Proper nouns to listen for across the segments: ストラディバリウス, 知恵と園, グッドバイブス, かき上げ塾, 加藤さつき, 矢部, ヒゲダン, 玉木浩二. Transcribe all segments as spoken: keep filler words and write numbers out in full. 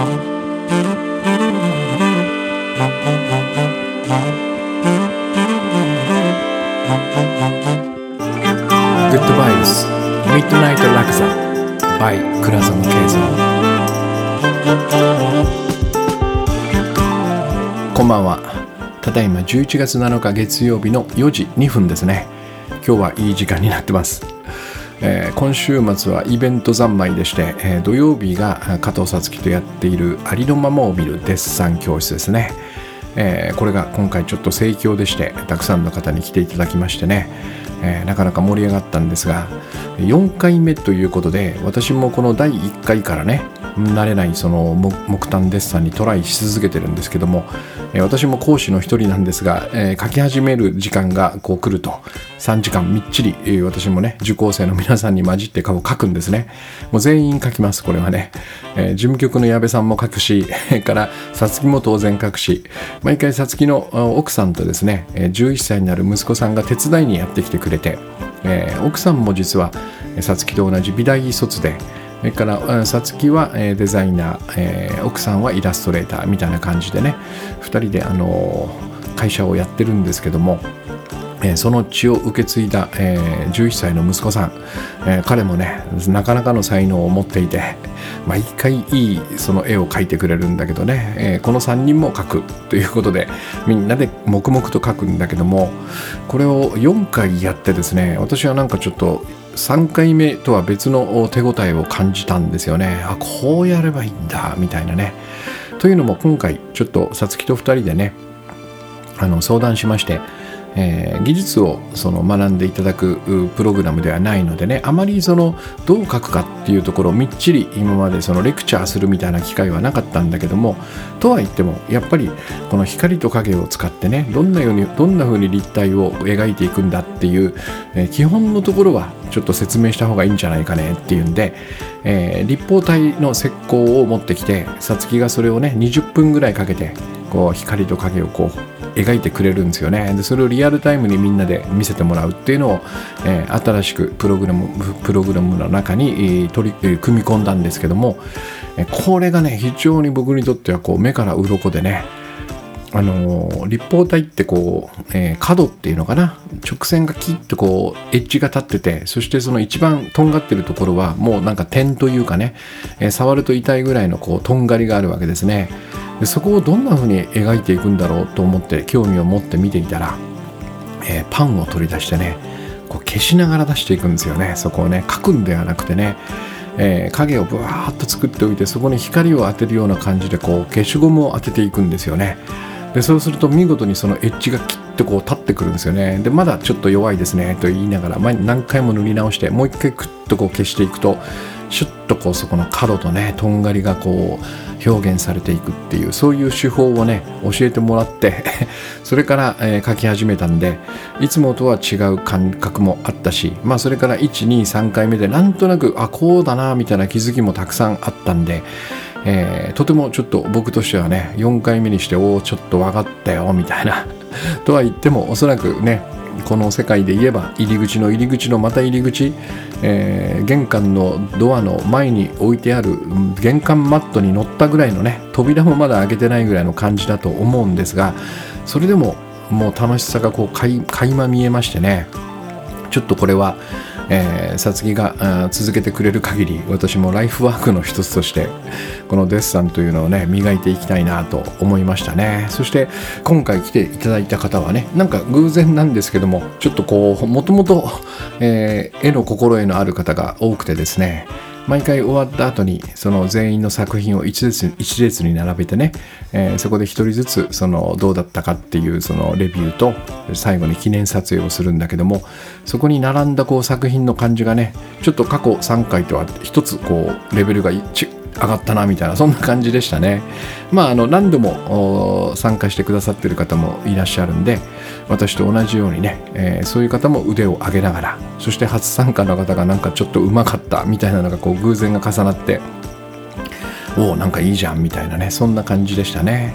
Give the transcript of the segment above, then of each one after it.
こんばんは。ただいまじゅういちがつなのか月曜日のよじにふんですね。今日はいい時間になってます。えー、今週末はイベント三昧でして、えー、土曜日が加藤さつきとやっているありのままを見るデッサン教室ですね。えー、これが今回ちょっと盛況でしてたくさんの方に来ていただきましてね、えー、なかなか盛り上がったんですが、よんかいめということで、私もこのだいいっかいからね、慣れないその木炭デッサンにトライし続けてるんですけども、えー、私も講師の一人なんですが、えー、書き始める時間がこう来るとさんじかんみっちり、えー、私もね、受講生の皆さんに混じって顔を書くんですね。もう全員書きます。これはね、えー、事務局の矢部さんも書くしからさつきも当然書くし、毎回さつきの奥さんとですね、じゅういっさいになる息子さんが手伝いにやってきてくれて、えー、奥さんも実はさつきと同じ美大卒で、それからさつきはデザイナー、えー、奥さんはイラストレーターみたいな感じでね、ふたりであのー、会社をやってるんですけども、えー、その血を受け継いだ、えー、じゅういっさいの息子さん、えー、彼もね、なかなかの才能を持っていて、毎回いいその絵を描いてくれるんだけどね、えー、このさんにんも描くということで、みんなで黙々と描くんだけども、これをよんかいやってですね、私はなんかちょっとさんかいめとは別の手応えを感じたんですよね。あ、こうやればいいんだみたいなね。というのも今回ちょっとさつきとふたりでね、あの相談しまして、えー、技術をその学んでいただくプログラムではないのでね、あまりそのどう書くかっていうところをみっちり今までそのレクチャーするみたいな機会はなかったんだけども、とは言ってもやっぱりこの光と影を使ってね、どんなようにどんな風に立体を描いていくんだっていう、えー、基本のところはちょっと説明した方がいいんじゃないかねっていうんで、えー、立方体の石膏を持ってきて、さつきがそれをねにじゅっぷんぐらいかけてこう光と影をこう描いてくれるんですよね。でそれをリアルタイムにみんなで見せてもらうっていうのを、えー、新しくプログラムプログラムの中に、えー、取り、えー、組み込んだんですけども、えー、これがね、非常に僕にとってはこう目から鱗でね、あのー、立方体ってこう、えー、角っていうのかな、直線がキッとこうエッジが立ってて、そしてその一番とんがってるところはもうなんか点というかね、えー、触ると痛いぐらいのこうとんがりがあるわけですね。でそこをどんな風に描いていくんだろうと思って興味を持って見ていたら、えー、パンを取り出してね、こう消しながら出していくんですよね。そこをね、描くんではなくてね、えー、影をブワーッと作っておいて、そこに光を当てるような感じでこう消しゴムを当てていくんですよね。でそうすると見事にそのエッジがキッとこう立ってくるんですよね。でまだちょっと弱いですねと言いながら、前何回も塗り直して、もう一回クッとこう消していくと、シュッとこうそこの角とね、とんがりがこう表現されていくっていう、そういう手法をね教えてもらってそれから、えー、描き始めたんで、いつもとは違う感覚もあったし、まあそれからいち、に、さんかいめでなんとなく、あ、こうだなみたいな気づきもたくさんあったんで、えー、とてもちょっと僕としてはね、よんかいめにして、おお、ちょっと分かったよみたいなとは言っても、おそらくね、この世界で言えば入り口の入り口のまた入り口、えー、玄関のドアの前に置いてある玄関マットに乗ったぐらいのね、扉もまだ開けてないぐらいの感じだと思うんですが、それでももう楽しさがこう垣間見えましてね、ちょっとこれはえー、さつきが続けてくれる限り、私もライフワークの一つとしてこのデッサンというのをね、磨いていきたいなと思いましたね。そして今回来ていただいた方はね、なんか偶然なんですけども、ちょっとこうもともと絵の心得のある方が多くてですね、毎回終わった後にその全員の作品を一列、一列に並べてね、えー、そこで一人ずつそのどうだったかっていうそのレビューと、最後に記念撮影をするんだけども、そこに並んだこう作品の感じがね、ちょっと過去さんかいとは一つこうレベルが上がったなみたいな、そんな感じでしたね。まああの何度も参加してくださってる方もいらっしゃるんで、私と同じようにね、えー、そういう方も腕を上げながら、そして初参加の方がなんかちょっとうまかったみたいなのがこう偶然が重なって、おお、なんかいいじゃんみたいなね、そんな感じでしたね。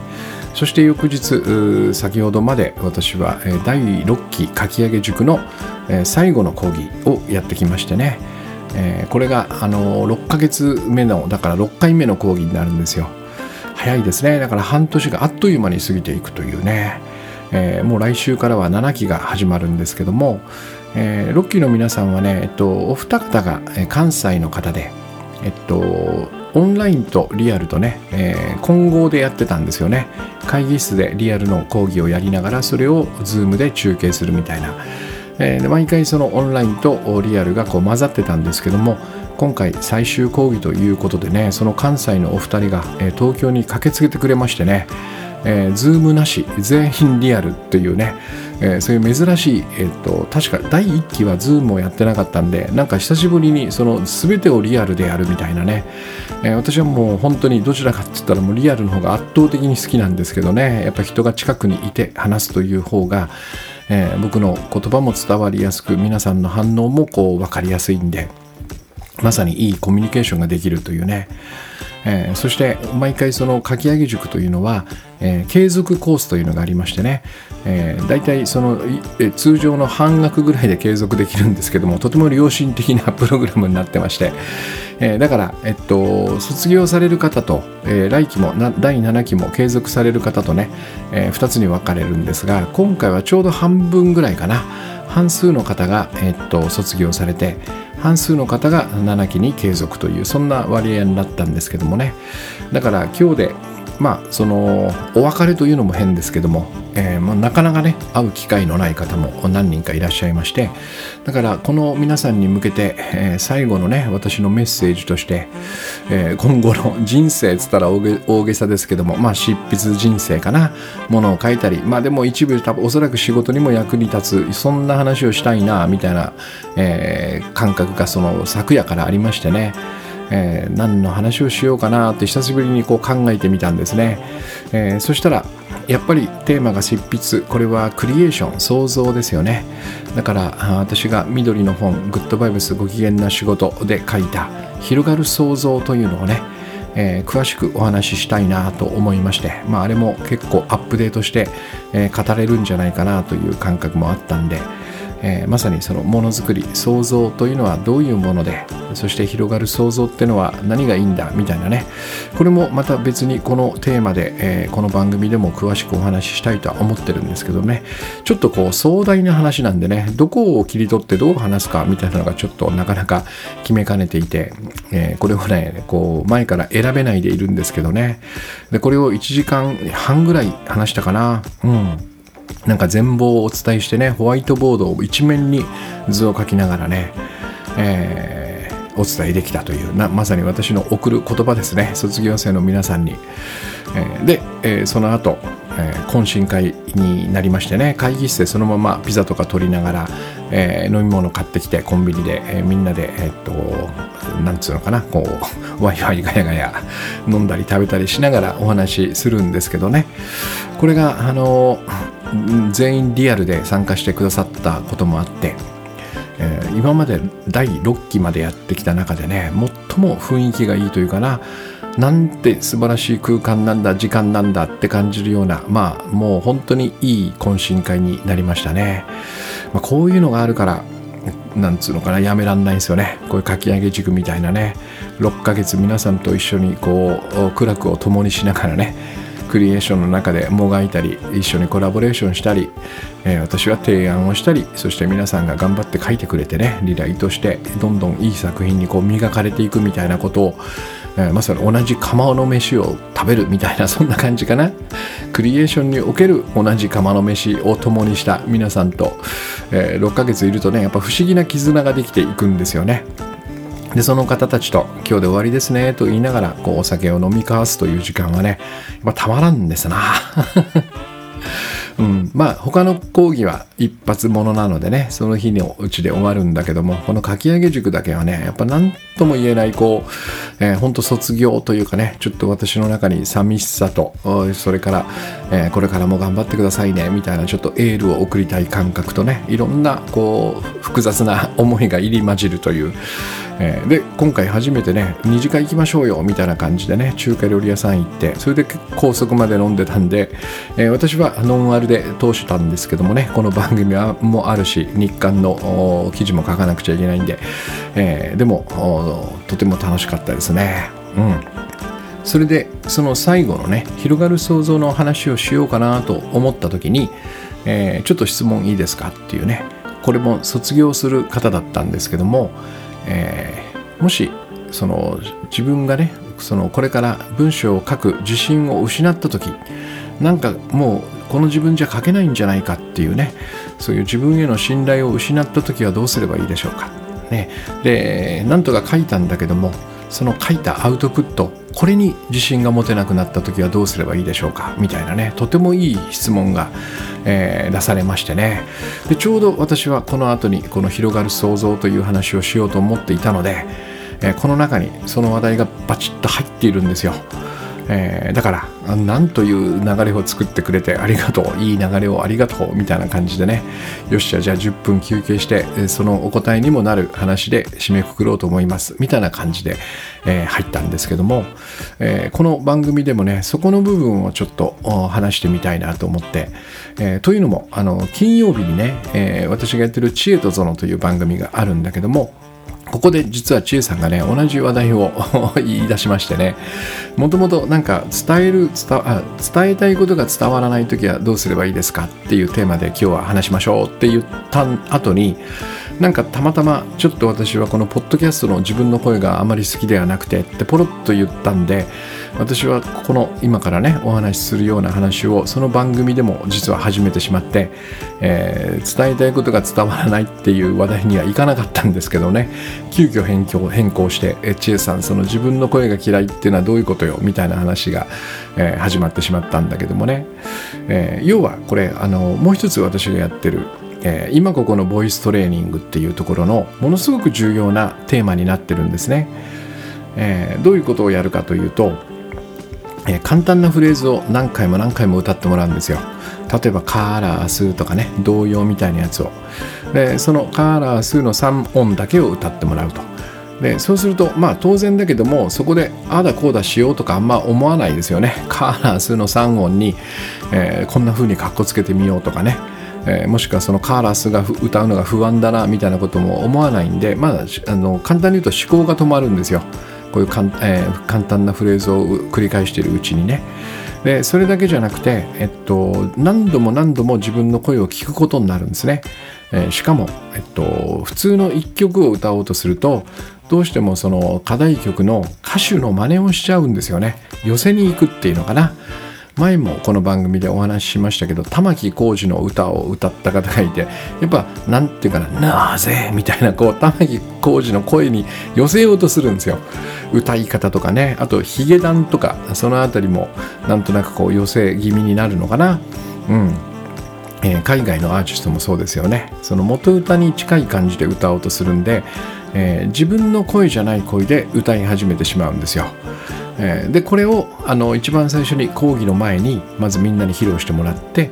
そして翌日、先ほどまで私はだいろっき書き上げ塾の最後の講義をやってきましてね、えー、これがあのろっかげつめの、だからろっかいめの講義になるんですよ。早いですね。だから半年があっという間に過ぎていくというね、えー、もう来週からはななきが始まるんですけども、えー、ろっきの皆さんはね、えっと、お二方が関西の方で、えっと、オンラインとリアルとね、えー、混合でやってたんですよね。会議室でリアルの講義をやりながら、それを Zoom で中継するみたいな、えー、で毎回そのオンラインとリアルがこう混ざってたんですけども、今回最終講義ということでね、その関西のお二人が、えー、東京に駆けつけてくれましてね、えー、ズームなし全員リアルっていうね、えー、そういう珍しい、えー、と確かだいいっ期はズームをやってなかったんで、なんか久しぶりにその全てをリアルでやるみたいなね、えー、私はもう本当にどちらかって言ったらもうリアルの方が圧倒的に好きなんですけどね、やっぱ人が近くにいて話すという方が、えー、僕の言葉も伝わりやすく、皆さんの反応もこう分かりやすいんで、まさにいいコミュニケーションができるというね、えー、そして毎回そのかき上げ塾というのは、えー、継続コースというのがありましてね、えー、大体その、えー、通常の半額ぐらいで継続できるんですけども、とても良心的なプログラムになってまして、えー、だから、えっと、卒業される方と、えー、来期もだいなな期も継続される方とね、えー、ふたつに分かれるんですが、今回はちょうど半分ぐらいかな、半数の方が、えっと、卒業されて、半数の方がなな期に継続という、そんな割合になったんですけどもね。だから今日で、まあ、そのお別れというのも変ですけども、えーまあ、なかなかね会う機会のない方も何人かいらっしゃいまして、だからこの皆さんに向けて、えー、最後のね私のメッセージとして、えー、今後の人生つったら大げ、大げさですけども、まあ執筆人生かな、ものを書いたり、まあでも一部多分おそらく仕事にも役に立つ、そんな話をしたいなみたいな、えー、感覚がその昨夜からありましてね、えー、何の話をしようかなって久しぶりにこう考えてみたんですね、えー、そしたらやっぱりテーマが執筆、これはクリエーション、創造ですよね。だから私が緑の本グッドバイブスご機嫌な仕事で書いた広がる創造というのをね、えー、詳しくお話ししたいなと思いまして、まあ、あれも結構アップデートして、えー、語れるんじゃないかなという感覚もあったんで、えー、まさにそのものづくり、創造というのはどういうもので、そして広がる創造ってのは何がいいんだみたいなね、これもまた別にこのテーマで、えー、この番組でも詳しくお話ししたいとは思ってるんですけどね、ちょっとこう壮大な話なんでね、どこを切り取ってどう話すかみたいなのがちょっとなかなか決めかねていて、えー、これをねこう前から選べないでいるんですけどね。でこれをいちじかんはんぐらい話したかな、うんなんか全貌をお伝えしてね、ホワイトボードを一面に図を描きながらね、えー、お伝えできたというな、まさに私の送る言葉ですね、卒業生の皆さんに、えー、で、えー、その後、えー、懇親会になりましてね、会議室でそのままピザとか取りながら、えー、飲み物買ってきてコンビニで、えー、みんなでえー、っとなんつうのかな、こうワイワイガヤガヤ飲んだり食べたりしながらお話しするんですけどね、これがあのー全員リアルで参加してくださったこともあって、えー、今までだいろっ期までやってきた中でね、最も雰囲気がいいというかな、なんて素晴らしい空間なんだ、時間なんだって感じるような、まあもう本当にいい懇親会になりましたね。まあ、こういうのがあるからなんつうのかな、やめらんないんですよね。こういうかき上げ塾みたいなね、ろっかげつ皆さんと一緒にこう苦楽を共にしながらね、クリエーションの中でもがいたり、一緒にコラボレーションしたり、えー、私は提案をしたり、そして皆さんが頑張って書いてくれてね、リライトしてどんどんいい作品にこう磨かれていくみたいなことを、えー、まさに同じ釜の飯を食べるみたいな、そんな感じかな。クリエーションにおける同じ釜の飯を共にした皆さんと、えー、ろっかげついるとね、やっぱ不思議な絆ができていくんですよね。でその方たちと今日で終わりですねと言いながらこうお酒を飲み交わすという時間はね、まあ、たまらんですな、うん、まあ他の講義は一発ものなのでね、その日のうちで終わるんだけども、このかき上げ塾だけはね、やっぱ何とも言えないこう、えー、ほんと卒業というかね、ちょっと私の中に寂しさと、それから、えー、これからも頑張ってくださいねみたいなちょっとエールを送りたい感覚とね、いろんなこう複雑な思いが入り混じるという、えー、で今回初めてね、二次会行きましょうよみたいな感じでね、中華料理屋さん行って、それで高速まで飲んでたんで、えー、私はノンアルで通したんですけどもね、この番組はもあるし日刊の記事も書かなくちゃいけないんで、えー、でもとても楽しかったですね。うんそれでその最後のね、広がる想像の話をしようかなと思った時に、えー、ちょっと質問いいですかっていうね、これも卒業する方だったんですけども、えー、もしその自分がね、そのこれから文章を書く自信を失った時、なんかもうこの自分じゃ書けないんじゃないかっていうね、そういう自分への信頼を失った時はどうすればいいでしょうか、ね、でなんとか書いたんだけども、その書いたアウトプット、これに自信が持てなくなった時はどうすればいいでしょうかみたいなね、とてもいい質問が、えー、出されましてね。でちょうど私はこの後にこの広がる想像という話をしようと思っていたので、えー、この中にその話題がバチッと入っているんですよ。えー、だからなんという流れを作ってくれてありがとう、いい流れをありがとうみたいな感じでね、よっしゃじゃあじゅっぷん休憩してそのお答えにもなる話で締めくくろうと思いますみたいな感じで、えー、入ったんですけども、えー、この番組でもね、そこの部分をちょっと話してみたいなと思って、えー、というのもあの金曜日にね、えー、私がやってる知恵と園という番組があるんだけども、ここで実は千恵さんがね、同じ話題を言い出しましてね、もともとなんか伝える 伝, あ伝えたいことが伝わらないときはどうすればいいですかっていうテーマで今日は話しましょうって言った後に、なんかたまたまちょっと私はこのポッドキャストの自分の声があまり好きではなくてってポロッと言ったんで、私はこの今からねお話しするような話をその番組でも実は始めてしまって、えー、伝えたいことが伝わらないっていう話題にはいかなかったんですけどね、急遽変更、変更してえ千恵さん、その自分の声が嫌いっていうのはどういうことよみたいな話が、えー、始まってしまったんだけどもね、えー、要はこれあのもう一つ私がやってるえー、今ここのボイストレーニングっていうところのものすごく重要なテーマになってるんですね。えー、どういうことをやるかというと、えー、簡単なフレーズを何回も何回も歌ってもらうんですよ。例えばカーラースーとかね、童謡みたいなやつを、でそのカーラースーのさん音だけを歌ってもらうと。でそうするとまあ当然だけども、そこでああだこうだしようとかあんま思わないですよね。カーラースーのさん音に、えー、こんな風にカッコつけてみようとかね、えー、もしくはそのカーラスが歌うのが不安だなみたいなことも思わないんで、まだあの簡単に言うと思考が止まるんですよ。こういうかん、えー、簡単なフレーズを繰り返しているうちにね。でそれだけじゃなくて、えっと、何度も何度も自分の声を聞くことになるんですね。えー、しかも、えっと、普通の一曲を歌おうとするとどうしてもその課題曲の歌手の真似をしちゃうんですよね。寄せに行くっていうのかな。前もこの番組でお話ししましたけど、玉木浩二の歌を歌った方がいて、やっぱなんていうかな、なぜみたいなこう玉木浩二の声に寄せようとするんですよ。歌い方とかね、あとヒゲダンとかそのあたりもなんとなくこう寄せ気味になるのかな。うん、えー、海外のアーティストもそうですよね。その元歌に近い感じで歌おうとするんで、えー、自分の声じゃない声で歌い始めてしまうんですよ。でこれをあの一番最初に講義の前にまずみんなに披露してもらって、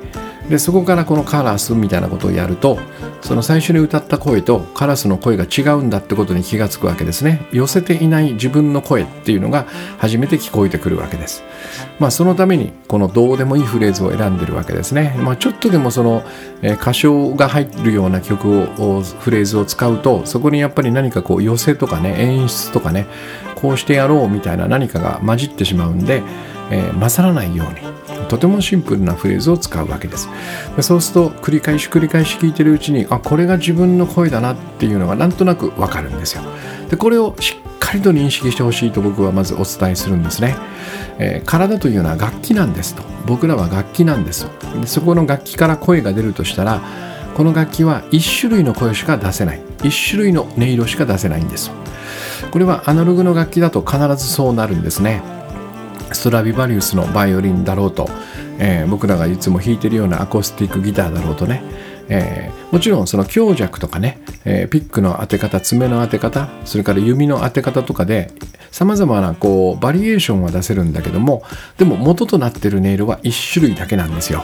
でそこからこのカラスみたいなことをやると、その最初に歌った声とカラスの声が違うんだってことに気がつくわけですね。寄せていない自分の声っていうのが初めて聞こえてくるわけです。まあ、そのためにこのどうでもいいフレーズを選んでるわけですね。まあ、ちょっとでもその、えー、歌唱が入るような曲をフレーズを使うと、そこにやっぱり何かこう寄せとかね、演出とかね、こうしてやろうみたいな何かが混じってしまうんで、えー、混ざらないようにとてもシンプルなフレーズを使うわけです。そうすると繰り返し繰り返し聞いてるうちに、あ、これが自分の声だなっていうのがなんとなくわかるんですよ。でこれをしっかりと認識してほしいと僕はまずお伝えするんですね。えー、体というのは楽器なんですと。僕らは楽器なんですと。でそこの楽器から声が出るとしたら、この楽器は一種類の声しか出せない、一種類の音色しか出せないんですと。これはアナログの楽器だと必ずそうなるんですね。ストラビバリウスのバイオリンだろうと、えー、僕らがいつも弾いてるようなアコースティックギターだろうとね、えー、もちろんその強弱とかね、えー、ピックの当て方、爪の当て方、それから弓の当て方とかで様々なこうバリエーションは出せるんだけども、でも元となってる音色は一種類だけなんですよ。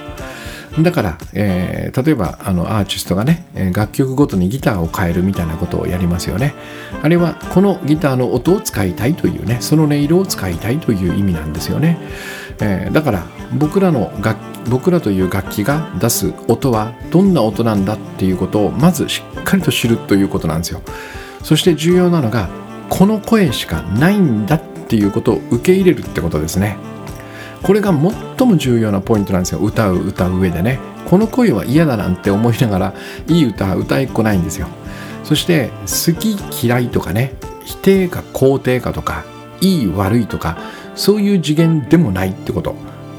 だから、えー、例えばあのアーティストがね、楽曲ごとにギターを変えるみたいなことをやりますよね。あれはこのギターの音を使いたいというね、その音色を使いたいという意味なんですよね。えー、だから僕らの楽僕らという楽器が出す音はどんな音なんだっていうことをまずしっかりと知るということなんですよ。そして重要なのがこの声しかないんだってっていうことを受け入れるってことですね。これが最も重要なポイントなんですよ。歌う歌う上でね、この恋は嫌だなんて思いながらいい歌は歌いっこないんですよ。そして好き嫌いとかね、否定か肯定かとか、いい悪いとか、そういう次元でもないってこと、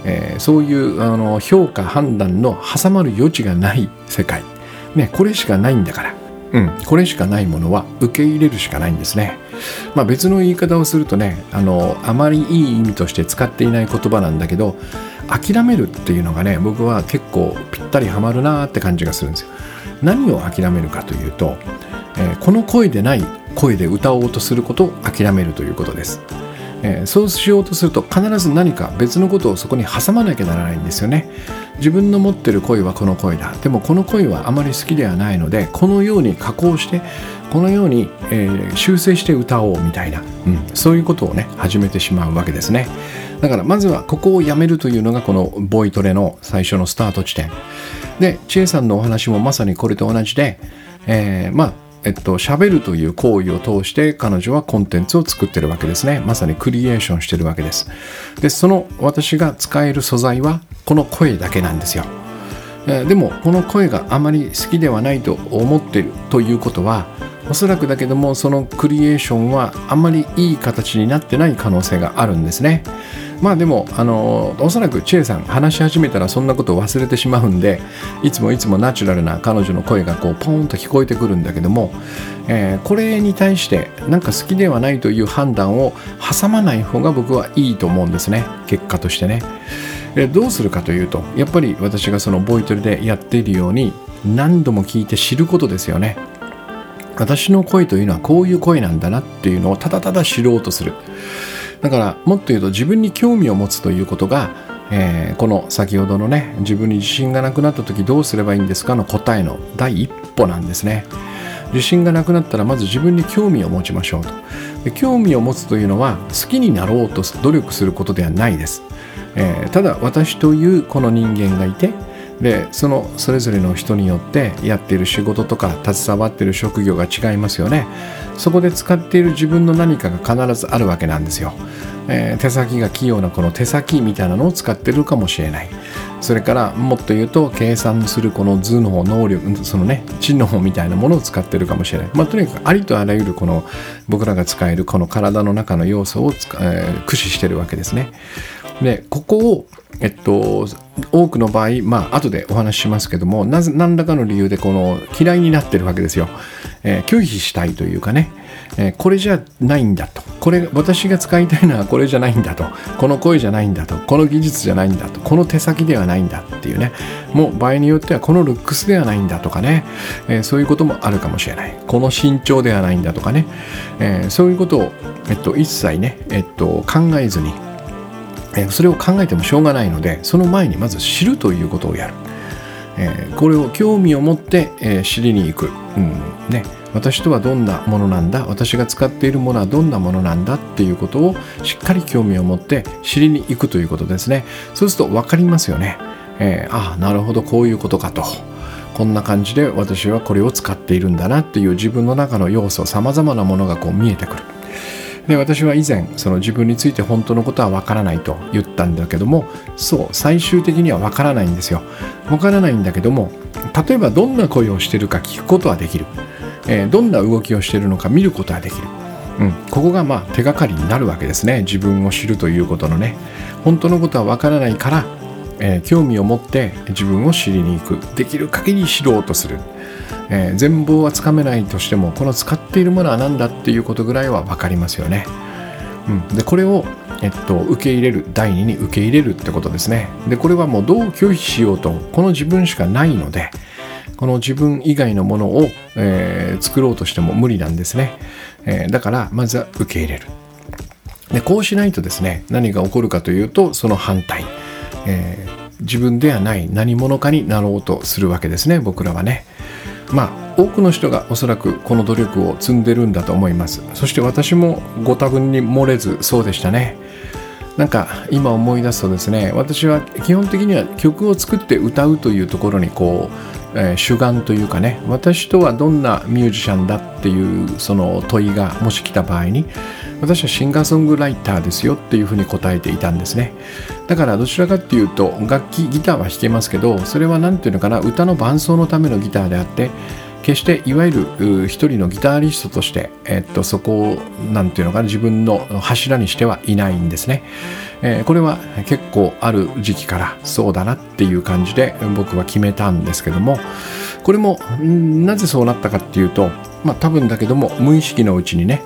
えー、そういうあの評価判断の挟まる余地がない世界、ね、これしかないんだから、うん、これしかないものは受け入れるしかないんですね。まあ、別の言い方をするとね、あのあまりいい意味として使っていない言葉なんだけど、諦めるっていうのがね、僕は結構ぴったりはまるなって感じがするんですよ。何を諦めるかというと、えー、この声でない声で歌おうとすることを諦めるということです。えー、そうしようとすると必ず何か別のことをそこに挟まなきゃならないんですよね。自分の持ってる声はこの声だ、でもこの声はあまり好きではないので、このように加工してこのように、えー、修正して歌おうみたいな、うん、そういうことをね始めてしまうわけですね。だからまずはここをやめるというのがこのボイトレの最初のスタート地点で、千恵さんのお話もまさにこれと同じで、えー、まあえっと、喋るという行為を通して彼女はコンテンツを作ってるわけですね。まさにクリエーションしてるわけです。で、その私が使える素材はこの声だけなんですよ。えー、でもこの声があまり好きではないと思ってるということは、おそらくだけどもそのクリエーションはあんまりいい形になってない可能性があるんですね。まあでもあのおそらく千恵さん話し始めたらそんなことを忘れてしまうんで、いつもいつもナチュラルな彼女の声がこうポーンと聞こえてくるんだけども、えー、これに対してなんか好きではないという判断を挟まない方が僕はいいと思うんですね、結果としてね。えー、どうするかというと、やっぱり私がそのボイトレでやっているように何度も聞いて知ることですよね。私の声というのはこういう声なんだなっていうのをただただ知ろうとする。だからもっと言うと、自分に興味を持つということが、えー、この先ほどのね、自分に自信がなくなった時どうすればいいんですかの答えの第一歩なんですね。自信がなくなったらまず自分に興味を持ちましょうと。で、興味を持つというのは好きになろうと努力することではないです。えー、ただ私というこの人間がいて、でそのそれぞれの人によってやっている仕事とか携わっている職業が違いますよね。そこで使っている自分の何かが必ずあるわけなんですよ。えー、手先が器用なこの手先みたいなのを使っているかもしれない。それからもっと言うと、計算するこの頭脳能力、そのね知能みたいなものを使っているかもしれない。まあとにかくありとあらゆるこの僕らが使えるこの体の中の要素を、えー、駆使しているわけですね。でここをえっと多くの場合、まあ後でお話ししますけども、なぜ何らかの理由でこの嫌いになってるわけですよ。えー、拒否したいというかね、えー、これじゃないんだと、これ私が使いたいのはこれじゃないんだと、この声じゃないんだと、この技術じゃないんだと、この手先ではないんだっていうね、もう場合によってはこのルックスではないんだとかね、えー、そういうこともあるかもしれない、この身長ではないんだとかね、えー、そういうことを、えっと、一切ね、えっと、考えずに、それを考えてもしょうがないので、その前にまず知るということをやる。えー、これを興味を持って、えー、知りに行く、うんね、私とはどんなものなんだ、私が使っているものはどんなものなんだっていうことをしっかり興味を持って知りに行くということですね。そうすると分かりますよね。えー、ああなるほど、こういうことかと、こんな感じで私はこれを使っているんだなっていう自分の中の要素、さまざまなものがこう見えてくる。で私は以前その自分について本当のことは分からないと言ったんだけども、そう最終的には分からないんですよ。分からないんだけども、例えばどんな声をしているか聞くことはできる、えー、どんな動きをしているのか見ることはできる、うん、ここがまあ手がかりになるわけですね。自分を知るということのね、本当のことは分からないから、えー、興味を持って自分を知りに行く、できる限り知ろうとする。えー、全貌はつかめないとしても、この使っているものは何だっていうことぐらいは分かりますよね。うん、でこれを、えっと、受け入れる、第二に受け入れるってことですね。でこれはもうどう拒否しようと、この自分しかないので、この自分以外のものを、えー、作ろうとしても無理なんですね。えー、だからまずは受け入れる。でこうしないとですね、何が起こるかというと、その反対、えー、自分ではない何者かになろうとするわけですね、僕らはね。まあ、多くの人がおそらくこの努力を積んでるんだと思います。そして私もご多分に漏れずそうでしたね。なんか今思い出すとですね、私は基本的には曲を作って歌うというところにこう、えー、主眼というかね、私とはどんなミュージシャンだっていうその問いがもし来た場合に、私はシンガーソングライターですよっていうふうに答えていたんですね。だからどちらかっていうと楽器ギターは弾けますけど、それはなんていうのかな、歌の伴奏のためのギターであって、決していわゆる一人のギタリストとして、えっと、そこをなんていうのかな、自分の柱にしてはいないんですね、えー、これは結構ある時期からそうだなっていう感じで僕は決めたんですけども、これもなぜそうなったかっていうと、まあ多分だけども無意識のうちにね、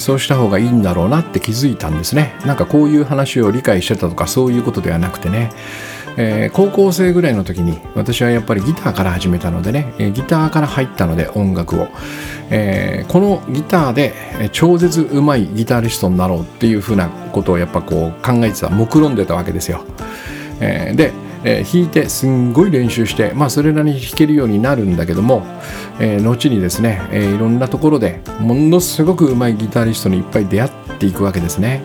そうした方がいいんだろうなって気づいたんですね。なんかこういう話を理解してたとかそういうことではなくてね、えー、高校生ぐらいの時に私はやっぱりギターから始めたのでね、ギターから入ったので音楽を、えー、このギターで超絶うまいギタリストになろうっていうふうなことをやっぱこう考えてた、目論んでたわけですよ、えー、でえー、弾いてすんごい練習して、まあ、それなりに弾けるようになるんだけども、えー、後にですね、えー、いろんなところでものすごくうまいギタリストにいっぱい出会っていくわけですね。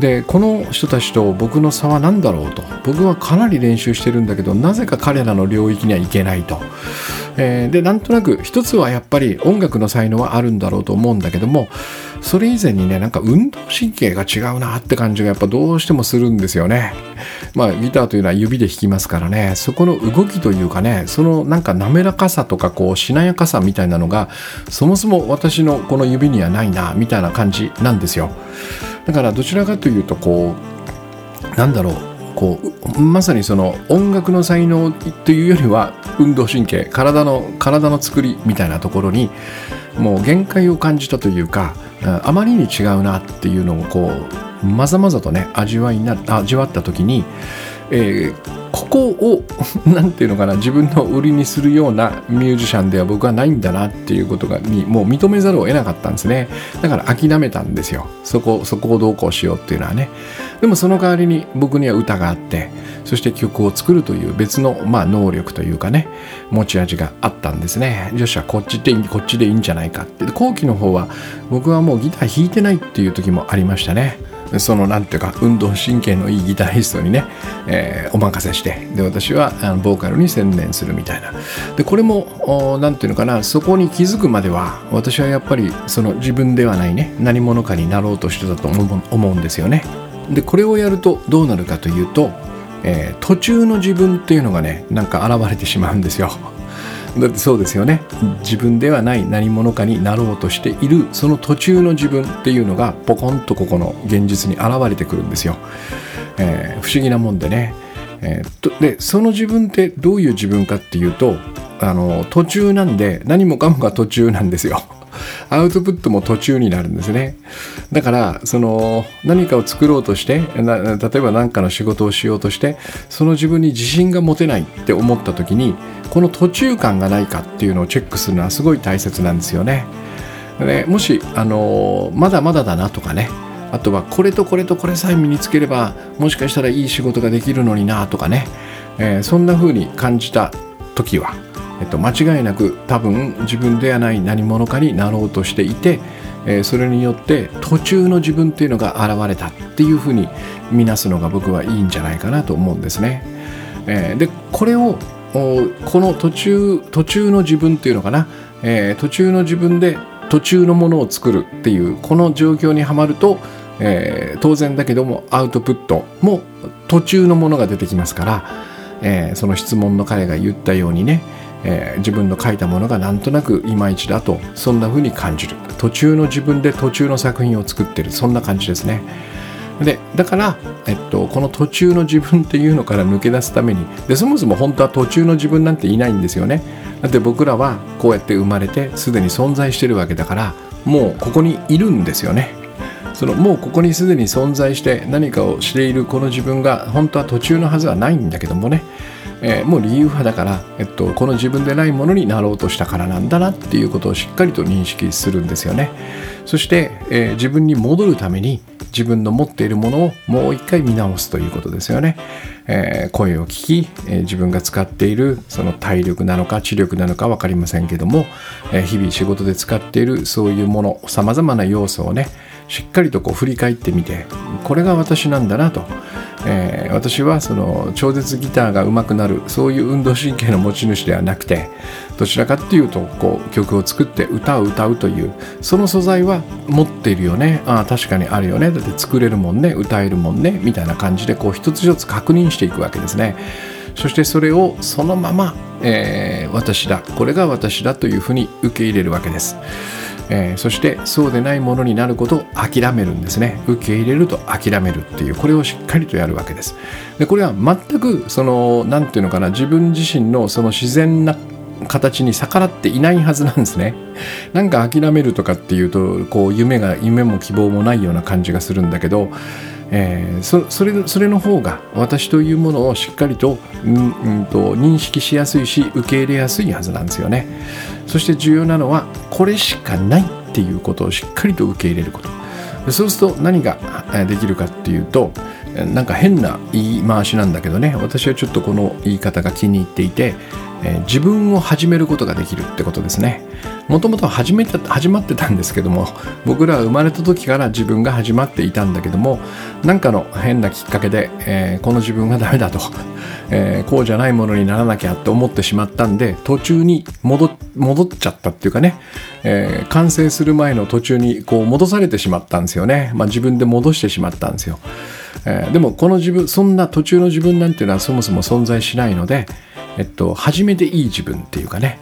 で、この人たちと僕の差は何だろうと、僕はかなり練習してるんだけどなぜか彼らの領域にはいけないと、えー、でなんとなく一つはやっぱり音楽の才能はあるんだろうと思うんだけども、それ以前にね、なんか運動神経が違うなって感じがやっぱどうしてもするんですよね。まあギターというのは指で弾きますからね、そこの動きというかね、そのなんか滑らかさとかこうしなやかさみたいなのがそもそも私のこの指にはないなみたいな感じなんですよ。だからどちらかというとこうなんだろう、こうまさにその音楽の才能というよりは運動神経、体の体の作りみたいなところにもう限界を感じたというか、あまりに違うなっていうのをこうまざまざとね味わいな味わった時に、えー、ここをなんていうのかな、自分の売りにするようなミュージシャンでは僕はないんだなっていうことがにもう認めざるを得なかったんですね。だから諦めたんですよ、そこそこをどうこうしようっていうのはね。でもその代わりに僕には歌があって、そして曲を作るという別の、まあ、能力というかね、持ち味があったんですね。女子はこっちでこっちでいいんじゃないかって。後期の方は僕はもうギター弾いてないっていう時もありましたね。そのなんていうか運動神経のいいギタリストにね、えー、お任せして、で私はあのボーカルに専念するみたいな。でこれもなんていうのかな、そこに気づくまでは私はやっぱりその自分ではないね、何者かになろうとしてたと思 う, 思うんですよね。でこれをやるとどうなるかというと、えー、途中の自分っていうのがね、なんか現れてしまうんですよ。だってそうですよね、自分ではない何者かになろうとしているその途中の自分っていうのがポコンとここの現実に現れてくるんですよ、えー、不思議なもんでね、えー、でその自分ってどういう自分かっていうと、あの途中なんで何もかもが途中なんですよ。アウトプットも途中になるんですね。だからその何かを作ろうとして、な例えば何かの仕事をしようとして、その自分に自信が持てないって思った時に、この途中感がないかっていうのをチェックするのはすごい大切なんですよね。でもしあのまだまだだなとかね、あとはこれとこれとこれさえ身につければもしかしたらいい仕事ができるのになとかね、えー、そんな風に感じた時はえっと、間違いなく多分自分ではない何者かになろうとしていて、えー、それによって途中の自分っていうのが現れたっていうふうに見なすのが僕はいいんじゃないかなと思うんですね、えー、でこれをこの途中途中の自分っていうのかな、えー、途中の自分で途中のものを作るっていうこの状況にはまると、えー、当然だけどもアウトプットも途中のものが出てきますから、えー、その質問の彼が言ったようにね、えー、自分の書いたものがなんとなくいまいちだと、そんな風に感じる途中の自分で途中の作品を作ってる、そんな感じですね。でだから、えっと、この途中の自分っていうのから抜け出すために、でそもそも本当は途中の自分なんていないんですよね。だって僕らはこうやって生まれてすでに存在してるわけだから、もうここにいるんですよね。そのもうここにすでに存在して何かをしているこの自分が本当は途中のはずはないんだけどもね、えー、もう理由はだから、えっと、この自分でないものになろうとしたからなんだなっていうことをしっかりと認識するんですよね。そして、えー、自分に戻るために自分の持っているものをもう一回見直すということですよね、えー、声を聞き、えー、自分が使っているその体力なのか知力なのか分かりませんけども、えー、日々仕事で使っているそういうもの、さまざまな要素をね、しっかりとこう振り返ってみて、これが私なんだなと、えー、私はその超絶ギターが上手くなる、そういう運動神経の持ち主ではなくて、どちらかっていうとこう曲を作って歌を歌うという、その素材は持っているよね、ああ確かにあるよね、だって作れるもんね、歌えるもんねみたいな感じでこう一つ一つ確認していくわけですね。そしてそれをそのまま、えー、私だ、これが私だというふうに受け入れるわけです。えー、そしてそうでないものになることを諦めるんですね。受け入れると諦めるっていう、これをしっかりとやるわけです。でこれは全くそのなんていうのかな、自分自身のその自然な形に逆らっていないはずなんですね。なんか諦めるとかっていうとこう夢が夢も希望もないような感じがするんだけど、えー、そ, そ, れそれの方が私というものをしっかり と,、うんうん、と認識しやすいし受け入れやすいはずなんですよね。そして重要なのはこれしかないっていうことをしっかりと受け入れること。そうすると何ができるかっていうと、なんか変な言い回しなんだけどね、私はちょっとこの言い方が気に入っていて、えー、自分を始めることができるってことですね。もともと始めた始まってたんですけども、僕らは生まれた時から自分が始まっていたんだけども、なんかの変なきっかけで、えー、この自分がダメだと、えー、こうじゃないものにならなきゃと思ってしまったんで、途中に 戻, 戻っちゃったっていうかね、えー、完成する前の途中にこう戻されてしまったんですよね。まあ、自分で戻してしまったんですよ。えー、でもこの自分、そんな途中の自分なんていうのはそもそも存在しないので、えっと、初めていい自分っていうかね、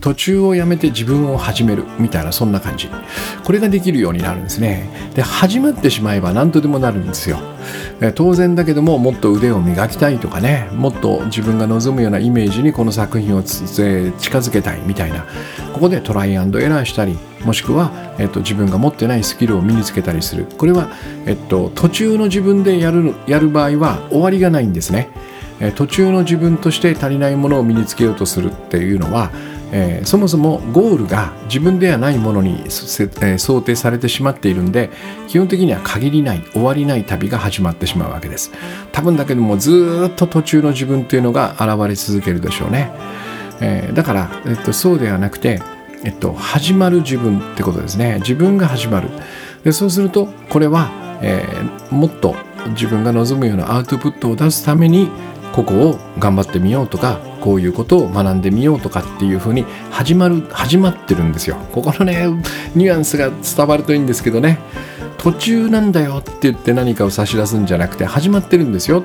途中をやめて自分を始めるみたいな、そんな感じ、これができるようになるんですね。で始まってしまえば何とでもなるんですよ。当然だけども、もっと腕を磨きたいとかね、もっと自分が望むようなイメージにこの作品をつつ近づけたいみたいな、ここでトライアンドエラーしたり、もしくは、えっと、自分が持ってないスキルを身につけたりする。これは、えっと、途中の自分でやる、やる場合は終わりがないんですね。途中の自分として足りないものを身につけようとするっていうのは、えー、そもそもゴールが自分ではないものに、えー、想定されてしまっているんで、基本的には限りない終わりない旅が始まってしまうわけです。多分だけどもずっと途中の自分というのが現れ続けるでしょうね。えー、だから、えっと、そうではなくて、えっと、始まる自分ってことですね。自分が始まる。でそうするとこれは、えー、もっと自分が望むようなアウトプットを出すためにここを頑張ってみようとか、こういうことを学んでみようとかっていう風に始まる始まってるんですよ。ここのねニュアンスが伝わるといいんですけどね、途中なんだよって言って何かを差し出すんじゃなくて、始まってるんですよ。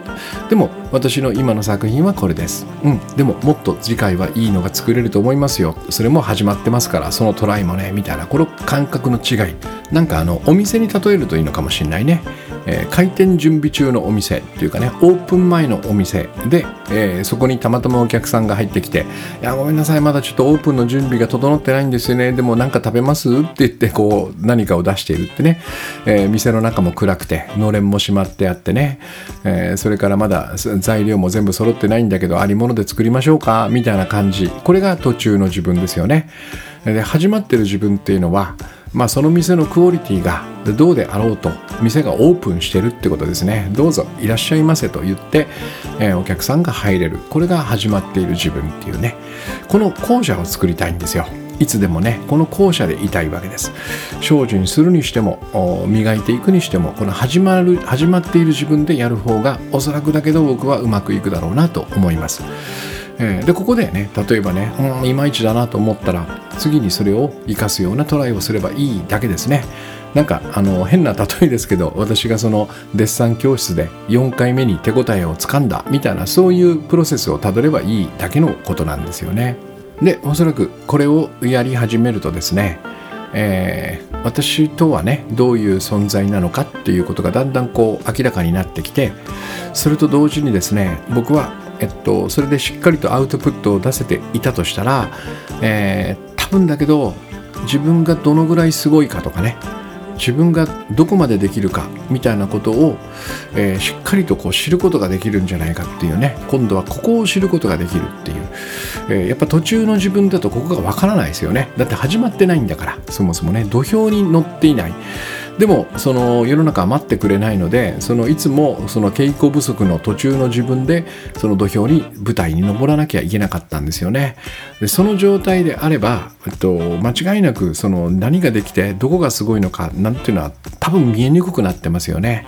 でも私の今の作品はこれです、うん、でももっと次回はいいのが作れると思いますよ。それも始まってますから、そのトライもねみたいな、この感覚の違い、なんかあのお店に例えるといいのかもしれないね。えー、開店準備中のお店っていうかね、オープン前のお店で、えー、そこにたまたまお客さんが入ってきて、いやごめんなさい、まだちょっとオープンの準備が整ってないんですよね、でもなんか食べますって言ってこう何かを出しているってね、えー、店の中も暗くてのれんもしまってあってね、えー、それからまだ材料も全部揃ってないんだけど、ありもので作りましょうかみたいな感じ、これが途中の自分ですよね。で始まってる自分っていうのは、まあ、その店のクオリティがどうであろうと店がオープンしてるってことですね。どうぞいらっしゃいませと言って、えー、お客さんが入れる、これが始まっている自分っていうね、この校舎を作りたいんですよ。いつでもねこの校舎でいたいわけです。精進するにしても磨いていくにしても、この始まる始まっている自分でやる方がおそらくだけど僕はうまくいくだろうなと思います。えー、でここでね、例えばね、うん、いまいちだなと思ったら次にそれを生かすようなトライをすればいいだけですね。なんかあの変な例えですけど、私がそのデッサン教室でよんかいめに手応えをつかんだみたいな、そういうプロセスをたどればいいだけのことなんですよね。でおそらくこれをやり始めるとですね、えー、私とはねどういう存在なのかっていうことがだんだんこう明らかになってきて、それと同時にですね、僕はえっと、それでしっかりとアウトプットを出せていたとしたら、えー、多分だけど自分がどのぐらいすごいかとかね、自分がどこまでできるかみたいなことを、えー、しっかりとこう知ることができるんじゃないかっていうね、今度はここを知ることができるっていう、えー、やっぱ途中の自分だとここがわからないですよね。だって始まってないんだから、そもそもね土俵に乗っていない。でもその世の中は待ってくれないので、そのいつもその稽古不足の途中の自分でその土俵に舞台に登らなきゃいけなかったんですよね。でその状態であれば、えっと、間違いなくその何ができてどこがすごいのかなんていうのは多分見えにくくなってますよね。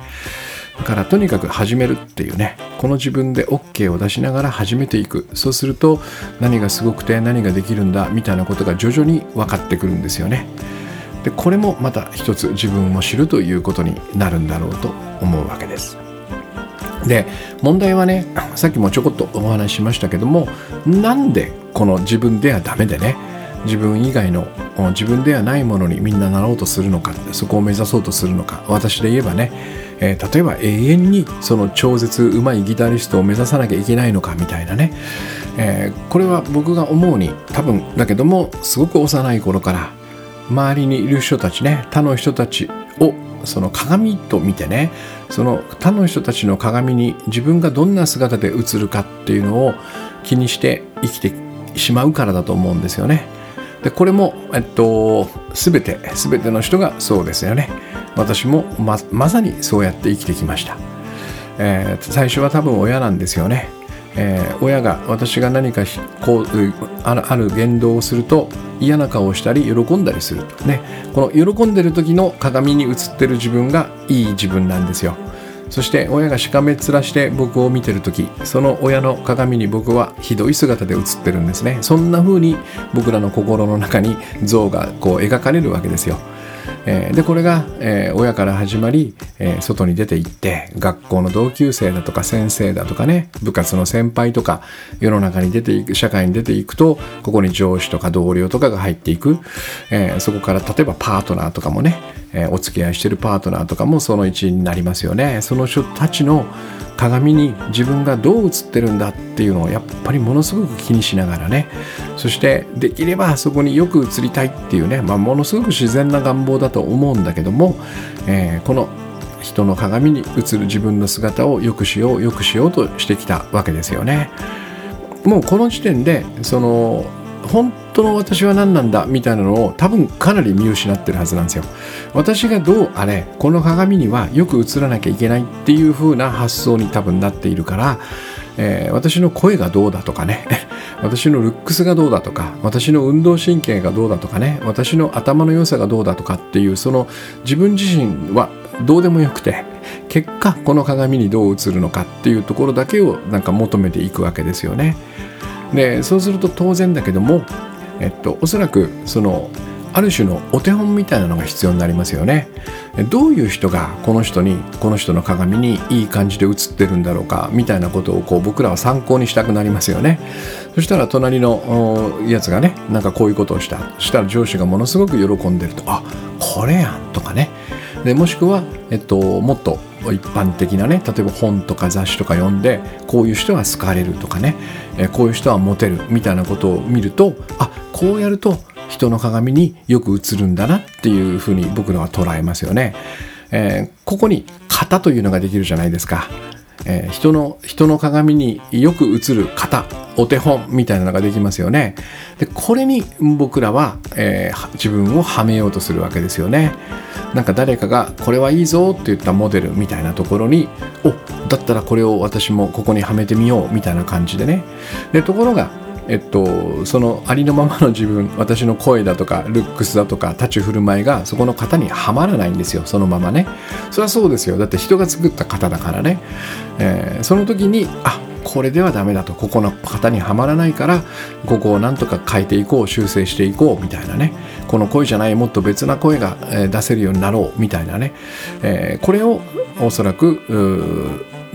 だからとにかく始めるっていうね、この自分で OK を出しながら始めていく。そうすると何がすごくて何ができるんだみたいなことが徐々に分かってくるんですよね。でこれもまた一つ自分を知るということになるんだろうと思うわけです。で問題はね、さっきもちょこっとお話ししましたけども、なんでこの自分ではダメでね、自分以外の自分ではないものにみんななろうとするのか、そこを目指そうとするのか。私で言えばね、えー、例えば永遠にその超絶うまいギタリストを目指さなきゃいけないのかみたいなね、えー、これは僕が思うに多分だけども、すごく幼い頃から周りにいる人たちね、他の人たちをその鏡と見てね、その他の人たちの鏡に自分がどんな姿で映るかっていうのを気にして生きてしまうからだと思うんですよね。でこれも、えっと、全て全ての人がそうですよね。私も ま, まさにそうやって生きてきました、えー、最初は多分親なんですよね、えー、親が私が何かこうあ る, ある言動をすると嫌な顔をしたり喜んだりすると、ね、この喜んでる時の鏡に映ってる自分がいい自分なんですよ。そして親がしかめっ面して僕を見てるとき、その親の鏡に僕はひどい姿で映ってるんですね。そんな風に僕らの心の中に像がこう描かれるわけですよ。えー、でこれが、えー、親から始まり、えー、外に出て行って学校の同級生だとか先生だとかね、部活の先輩とか世の中に出ていく、社会に出ていくと、ここに上司とか同僚とかが入っていく、えー、そこから例えばパートナーとかもね、えー、お付き合いしてるパートナーとかもその一員になりますよね。その人たちの鏡に自分がどう映ってるんだっていうのをやっぱりものすごく気にしながらね、そしてできればそこによく映りたいっていうね、まあ、ものすごく自然な願望だと思うんだけども、えー、この人の鏡に映る自分の姿をよくしようよくしようとしてきたわけですよね。もうこの時点でその本当の私は何なんだみたいなのを多分かなり見失ってるはずなんですよ。私がどうあれこの鏡にはよく映らなきゃいけないっていう風な発想に多分なっているから、えー、私の声がどうだとかね私のルックスがどうだとか、私の運動神経がどうだとかね、私の頭の良さがどうだとかっていう、その自分自身はどうでもよくて、結果この鏡にどう映るのかっていうところだけをなんか求めていくわけですよね。でそうすると当然だけども、えっと、おそらくそのある種のお手本みたいなのが必要になりますよね。どういう人がこの人にこの人の鏡にいい感じで映ってるんだろうかみたいなことをこう僕らは参考にしたくなりますよね。そしたら隣のやつがね、なんかこういうことをした、そしたら上司がものすごく喜んでると、あ、これやんとかね。でもしくは、えっと、もっと一般的なね、例えば本とか雑誌とか読んで、こういう人は好かれるとかね、えこういう人はモテるみたいなことを見ると、あ、こうやると人の鏡によく映るんだなっていうふうに僕らは捉えますよね、えー、ここに型というのができるじゃないですか、えー、人の人の鏡によく映る型、お手本みたいなのができますよね。でこれに僕らは、えー、自分をはめようとするわけですよね。なんか誰かがこれはいいぞって言ったモデルみたいなところに、お、だったらこれを私もここにはめてみようみたいな感じでね。でところが、えっと、そのありのままの自分、私の声だとかルックスだとか立ち振る舞いがそこの型にはまらないんですよ、そのままね。それはそうですよ、だって人が作った型だからね、えー、その時に、あ、これではダメだと、ここの型にはまらないからここをなんとか変えていこう、修正していこうみたいなね、この声じゃない、もっと別な声が出せるようになろうみたいなね、えー、これをおそらく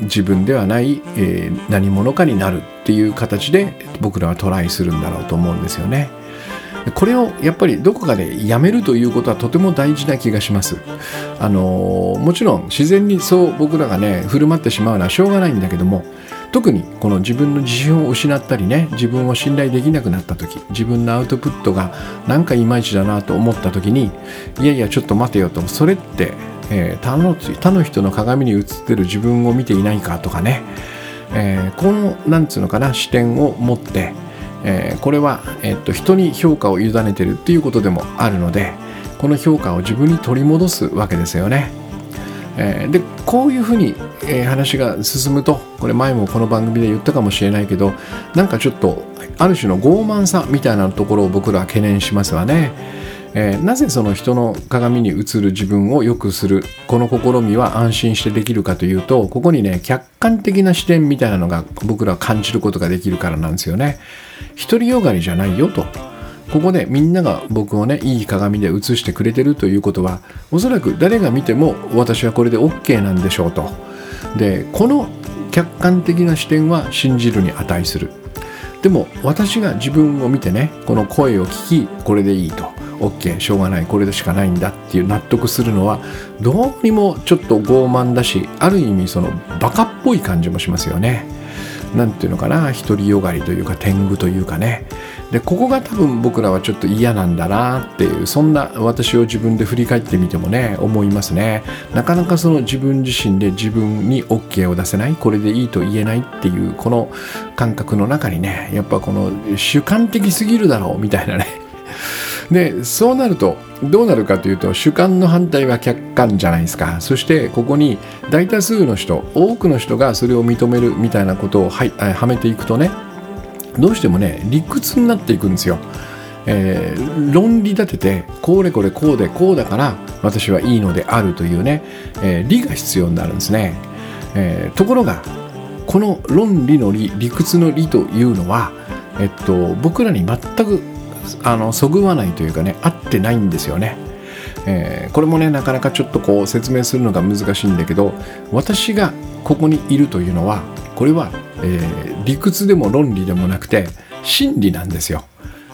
自分ではない、えー、何者かになるっていう形で僕らはトライするんだろうと思うんですよね。これをやっぱりどこかでやめるということはとても大事な気がします。あのー、もちろん自然にそう僕らがね振る舞ってしまうのはしょうがないんだけども、特にこの自分の自信を失ったりね、自分を信頼できなくなった時、自分のアウトプットがなんかいまいちだなと思った時に、いやいやちょっと待てよと、それって、えー、他の、他の人の鏡に映ってる自分を見ていないかとかね、えー、このなんつうのかな、視点を持って、えー、これは、えっと、人に評価を委ねてるっていうことでもあるので、この評価を自分に取り戻すわけですよね。えー、でこういうふうに、えー、話が進むと、これ前もこの番組で言ったかもしれないけど、なんかちょっとある種の傲慢さみたいなところを僕らは懸念しますわね。えー、なぜその人の鏡に映る自分を良くするこの試みは安心してできるかというと、ここにね、客観的な視点みたいなのが僕らは感じることができるからなんですよね。独りよがりじゃないよと、ここでみんなが僕をね、いい鏡で映してくれてるということは、おそらく誰が見ても私はこれで OK なんでしょうと。でこの客観的な視点は信じるに値する。でも私が自分を見てね、この声を聞き、これでいいと、OK、 しょうがない、これでしかないんだっていう納得するのは、どうにもちょっと傲慢だし、ある意味そのバカっぽい感じもしますよね。なんていうのかな、独りよがりというか天狗というかね。でここが多分僕らはちょっと嫌なんだなっていう、そんな私を自分で振り返ってみてもね、思いますね。なかなかその自分自身で自分に OK を出せない、これでいいと言えないっていうこの感覚の中にね、やっぱこの主観的すぎるだろうみたいなね。でそうなるとどうなるかというと、主観の反対は客観じゃないですか。そしてここに大多数の人、多くの人がそれを認めるみたいなことを は, はめていくとね、どうしてもね、理屈になっていくんですよ。えー、論理立てて、これこれこうでこうだから私はいいのであるというね、えー、理が必要になるんですね。えー、ところがこの論理の理、理屈の理というのは、えっと、僕らに全くあのそぐわないというかね、合ってないんですよね。えー、これもね、なかなかちょっとこう説明するのが難しいんだけど、私がここにいるというのは、これは、えー、理屈でも論理でもなくて真理なんですよ。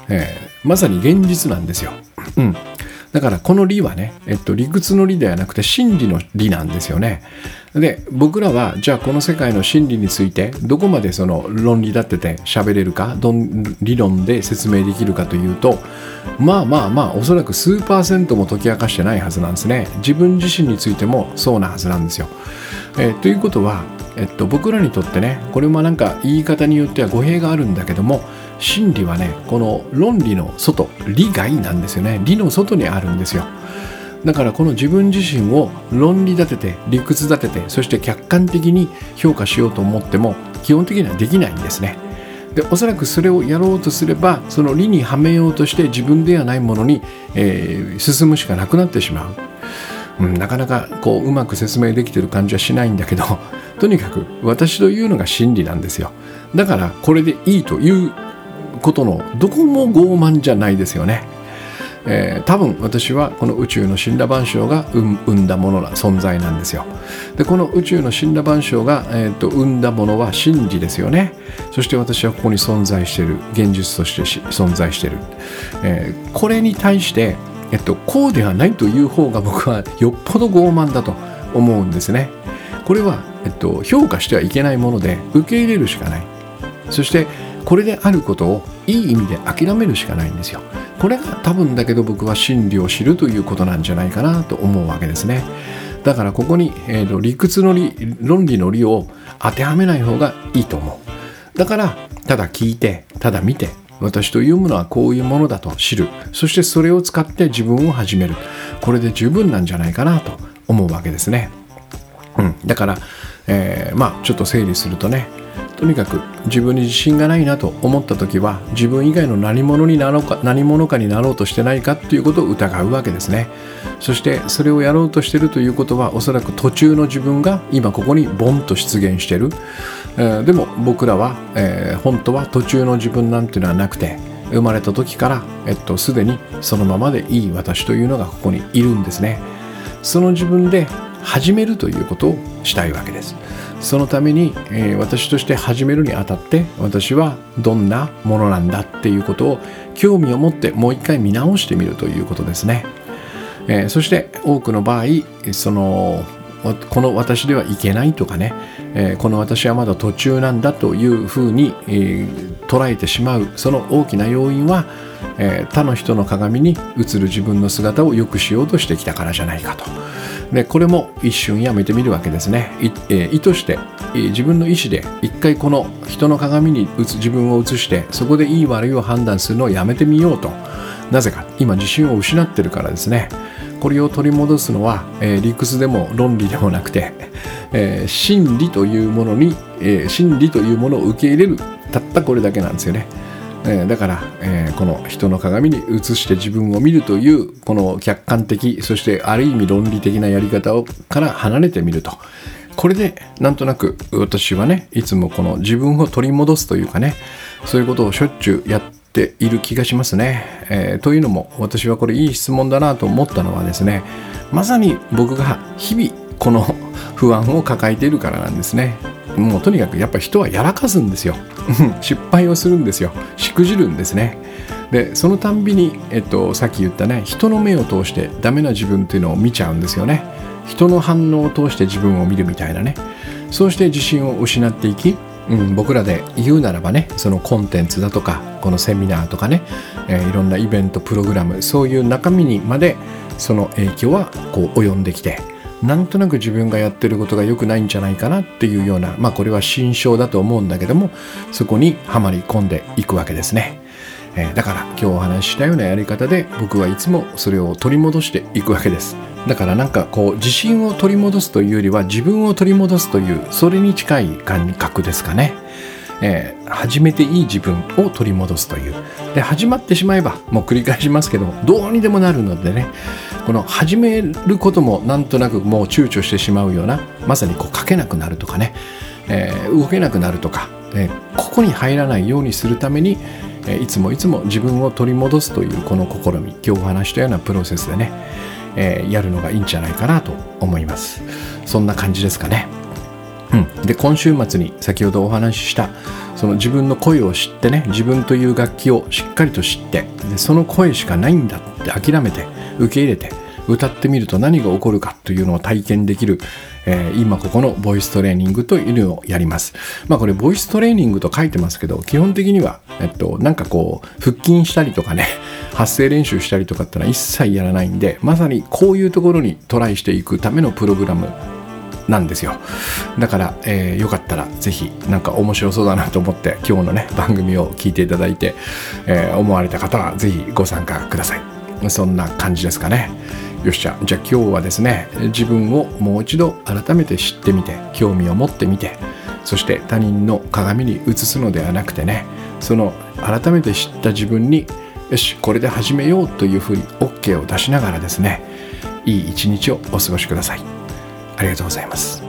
えー、まさに現実なんですよ。うん、だからこの理はね、えっと、理屈の理ではなくて真理の理なんですよね。で僕らはじゃあこの世界の真理についてどこまでその論理立ってて喋れるか、どん理論で説明できるかというと、まあまあまあおそらく数パーセントも解き明かしてないはずなんですね。自分自身についてもそうなはずなんですよ。えー、ということは、えっと、僕らにとってね、これもなんか言い方によっては語弊があるんだけども、真理はね、この論理の外、理外なんですよね。理の外にあるんですよ。だからこの自分自身を論理立てて、理屈立てて、そして客観的に評価しようと思っても基本的にはできないんですね。でおそらくそれをやろうとすれば、その理にはめようとして自分ではないものに、えー、進むしかなくなってしまう。うん、なかなかこううまく説明できてる感じはしないんだけど、とにかく私というのが真理なんですよ。だからこれでいいということのどこも傲慢じゃないですよね。えー、多分私はこの宇宙の森羅万象が生んだものな存在なんですよ。でこの宇宙の森羅万象が、えー、と生んだものは真理ですよね。そして私はここに存在している、現実として存在している。えー、これに対して、えー、とこうではないという方が僕はよっぽど傲慢だと思うんですね。これは、えー、と評価してはいけないもので、受け入れるしかない。そしてこれであることをいい意味で諦めるしかないんですよ。これが多分だけど僕は真理を知るということなんじゃないかなと思うわけですね。だからここに、えー、理屈の理、論理の理を当てはめない方がいいと思う。だからただ聞いて、ただ見て、私というものはこういうものだと知る。そしてそれを使って自分を始める。これで十分なんじゃないかなと思うわけですね。うん、だから、えー、まあちょっと整理するとね、とにかく自分に自信がないなと思った時は、自分以外の何者になろうか、何者かになろうとしてないかっていうことを疑うわけですね。そしてそれをやろうとしているということは、おそらく途中の自分が今ここにボンと出現している。えー、でも僕らは、えー、本当は途中の自分なんていうのはなくて、生まれた時から、えっと、すでにそのままでいい私というのがここにいるんですね。その自分で始めるということをしたいわけです。そのために、えー、私として始めるにあたって、私はどんなものなんだっていうことを興味を持ってもう一回見直してみるということですね。えー、そして多くの場合、そのこの私ではいけないとかね、えー、この私はまだ途中なんだというふうに、えー、捉えてしまう、その大きな要因は、えー、他の人の鏡に映る自分の姿を良くしようとしてきたからじゃないかと。でこれも一瞬やめてみるわけですね。い、えー、意図して、えー、自分の意思で一回この人の鏡に自分を映して、そこでいい悪いを判断するのをやめてみようと。なぜか今自信を失ってるからですね。これを取り戻すのは、えー、理屈でも論理でもなくて、えー、真理というものに、えー、真理というものを受け入れる、たったこれだけなんですよね。えー、だから、えー、この人の鏡に映して自分を見るというこの客観的、そしてある意味論理的なやり方をから離れてみると。これでなんとなく私はね、いつもこの自分を取り戻すというかね、そういうことをしょっちゅうやってている気がしますね、えー、というのも私はこれいい質問だなと思ったのはですね、まさに僕が日々この不安を抱えているからなんですね。もうとにかくやっぱり人はやらかすんですよ失敗をするんですよ、しくじるんですね。でそのたんびに、えっと、さっき言ったね、人の目を通してダメな自分っていうのを見ちゃうんですよね。人の反応を通して自分を見るみたいなね。そうして自信を失っていき、うん、僕らで言うならばね、そのコンテンツだとかこのセミナーとかね、えー、いろんなイベントプログラム、そういう中身にまでその影響はこう及んできて、なんとなく自分がやってることが良くないんじゃないかなっていうような、まあこれは心象だと思うんだけども、そこにはまり込んでいくわけですね。えー、だから今日お話ししたようなやり方で僕はいつもそれを取り戻していくわけです。だからなんかこう自信を取り戻すというよりは自分を取り戻すという、それに近い感覚ですかね。えー、始めていい自分を取り戻すという。で始まってしまえば、もう繰り返しますけどどうにでもなるのでね、この始めることもなんとなくもう躊躇してしまうような、まさにこう書けなくなるとかね、えー、動けなくなるとか、えー、ここに入らないようにするために、えー、いつもいつも自分を取り戻すというこの試み、今日お話したようなプロセスでね、えー、やるのがいいんじゃないかなと思います。そんな感じですかね。うん、で今週末に先ほどお話ししたその自分の声を知ってね、自分という楽器をしっかりと知って、でその声しかないんだって諦めて受け入れて歌ってみると何が起こるかというのを体験できる、えー、今ここのボイストレーニングというのをやります。まあこれボイストレーニングと書いてますけど、基本的には、えっと、なんかこう腹筋したりとかね、発声練習したりとかってのは一切やらないんで、まさにこういうところにトライしていくためのプログラムなんですよ。だから、えー、よかったらぜひなんか面白そうだなと思って今日のね番組を聞いていただいて、えー、思われた方はぜひご参加ください。そんな感じですかね。よっしゃ、じゃあ今日はですね、自分をもう一度改めて知ってみて、興味を持ってみて、そして他人の鏡に映すのではなくてね、その改めて知った自分に、よしこれで始めようというふうに OK を出しながらですね、いい一日をお過ごしください。ありがとうございます。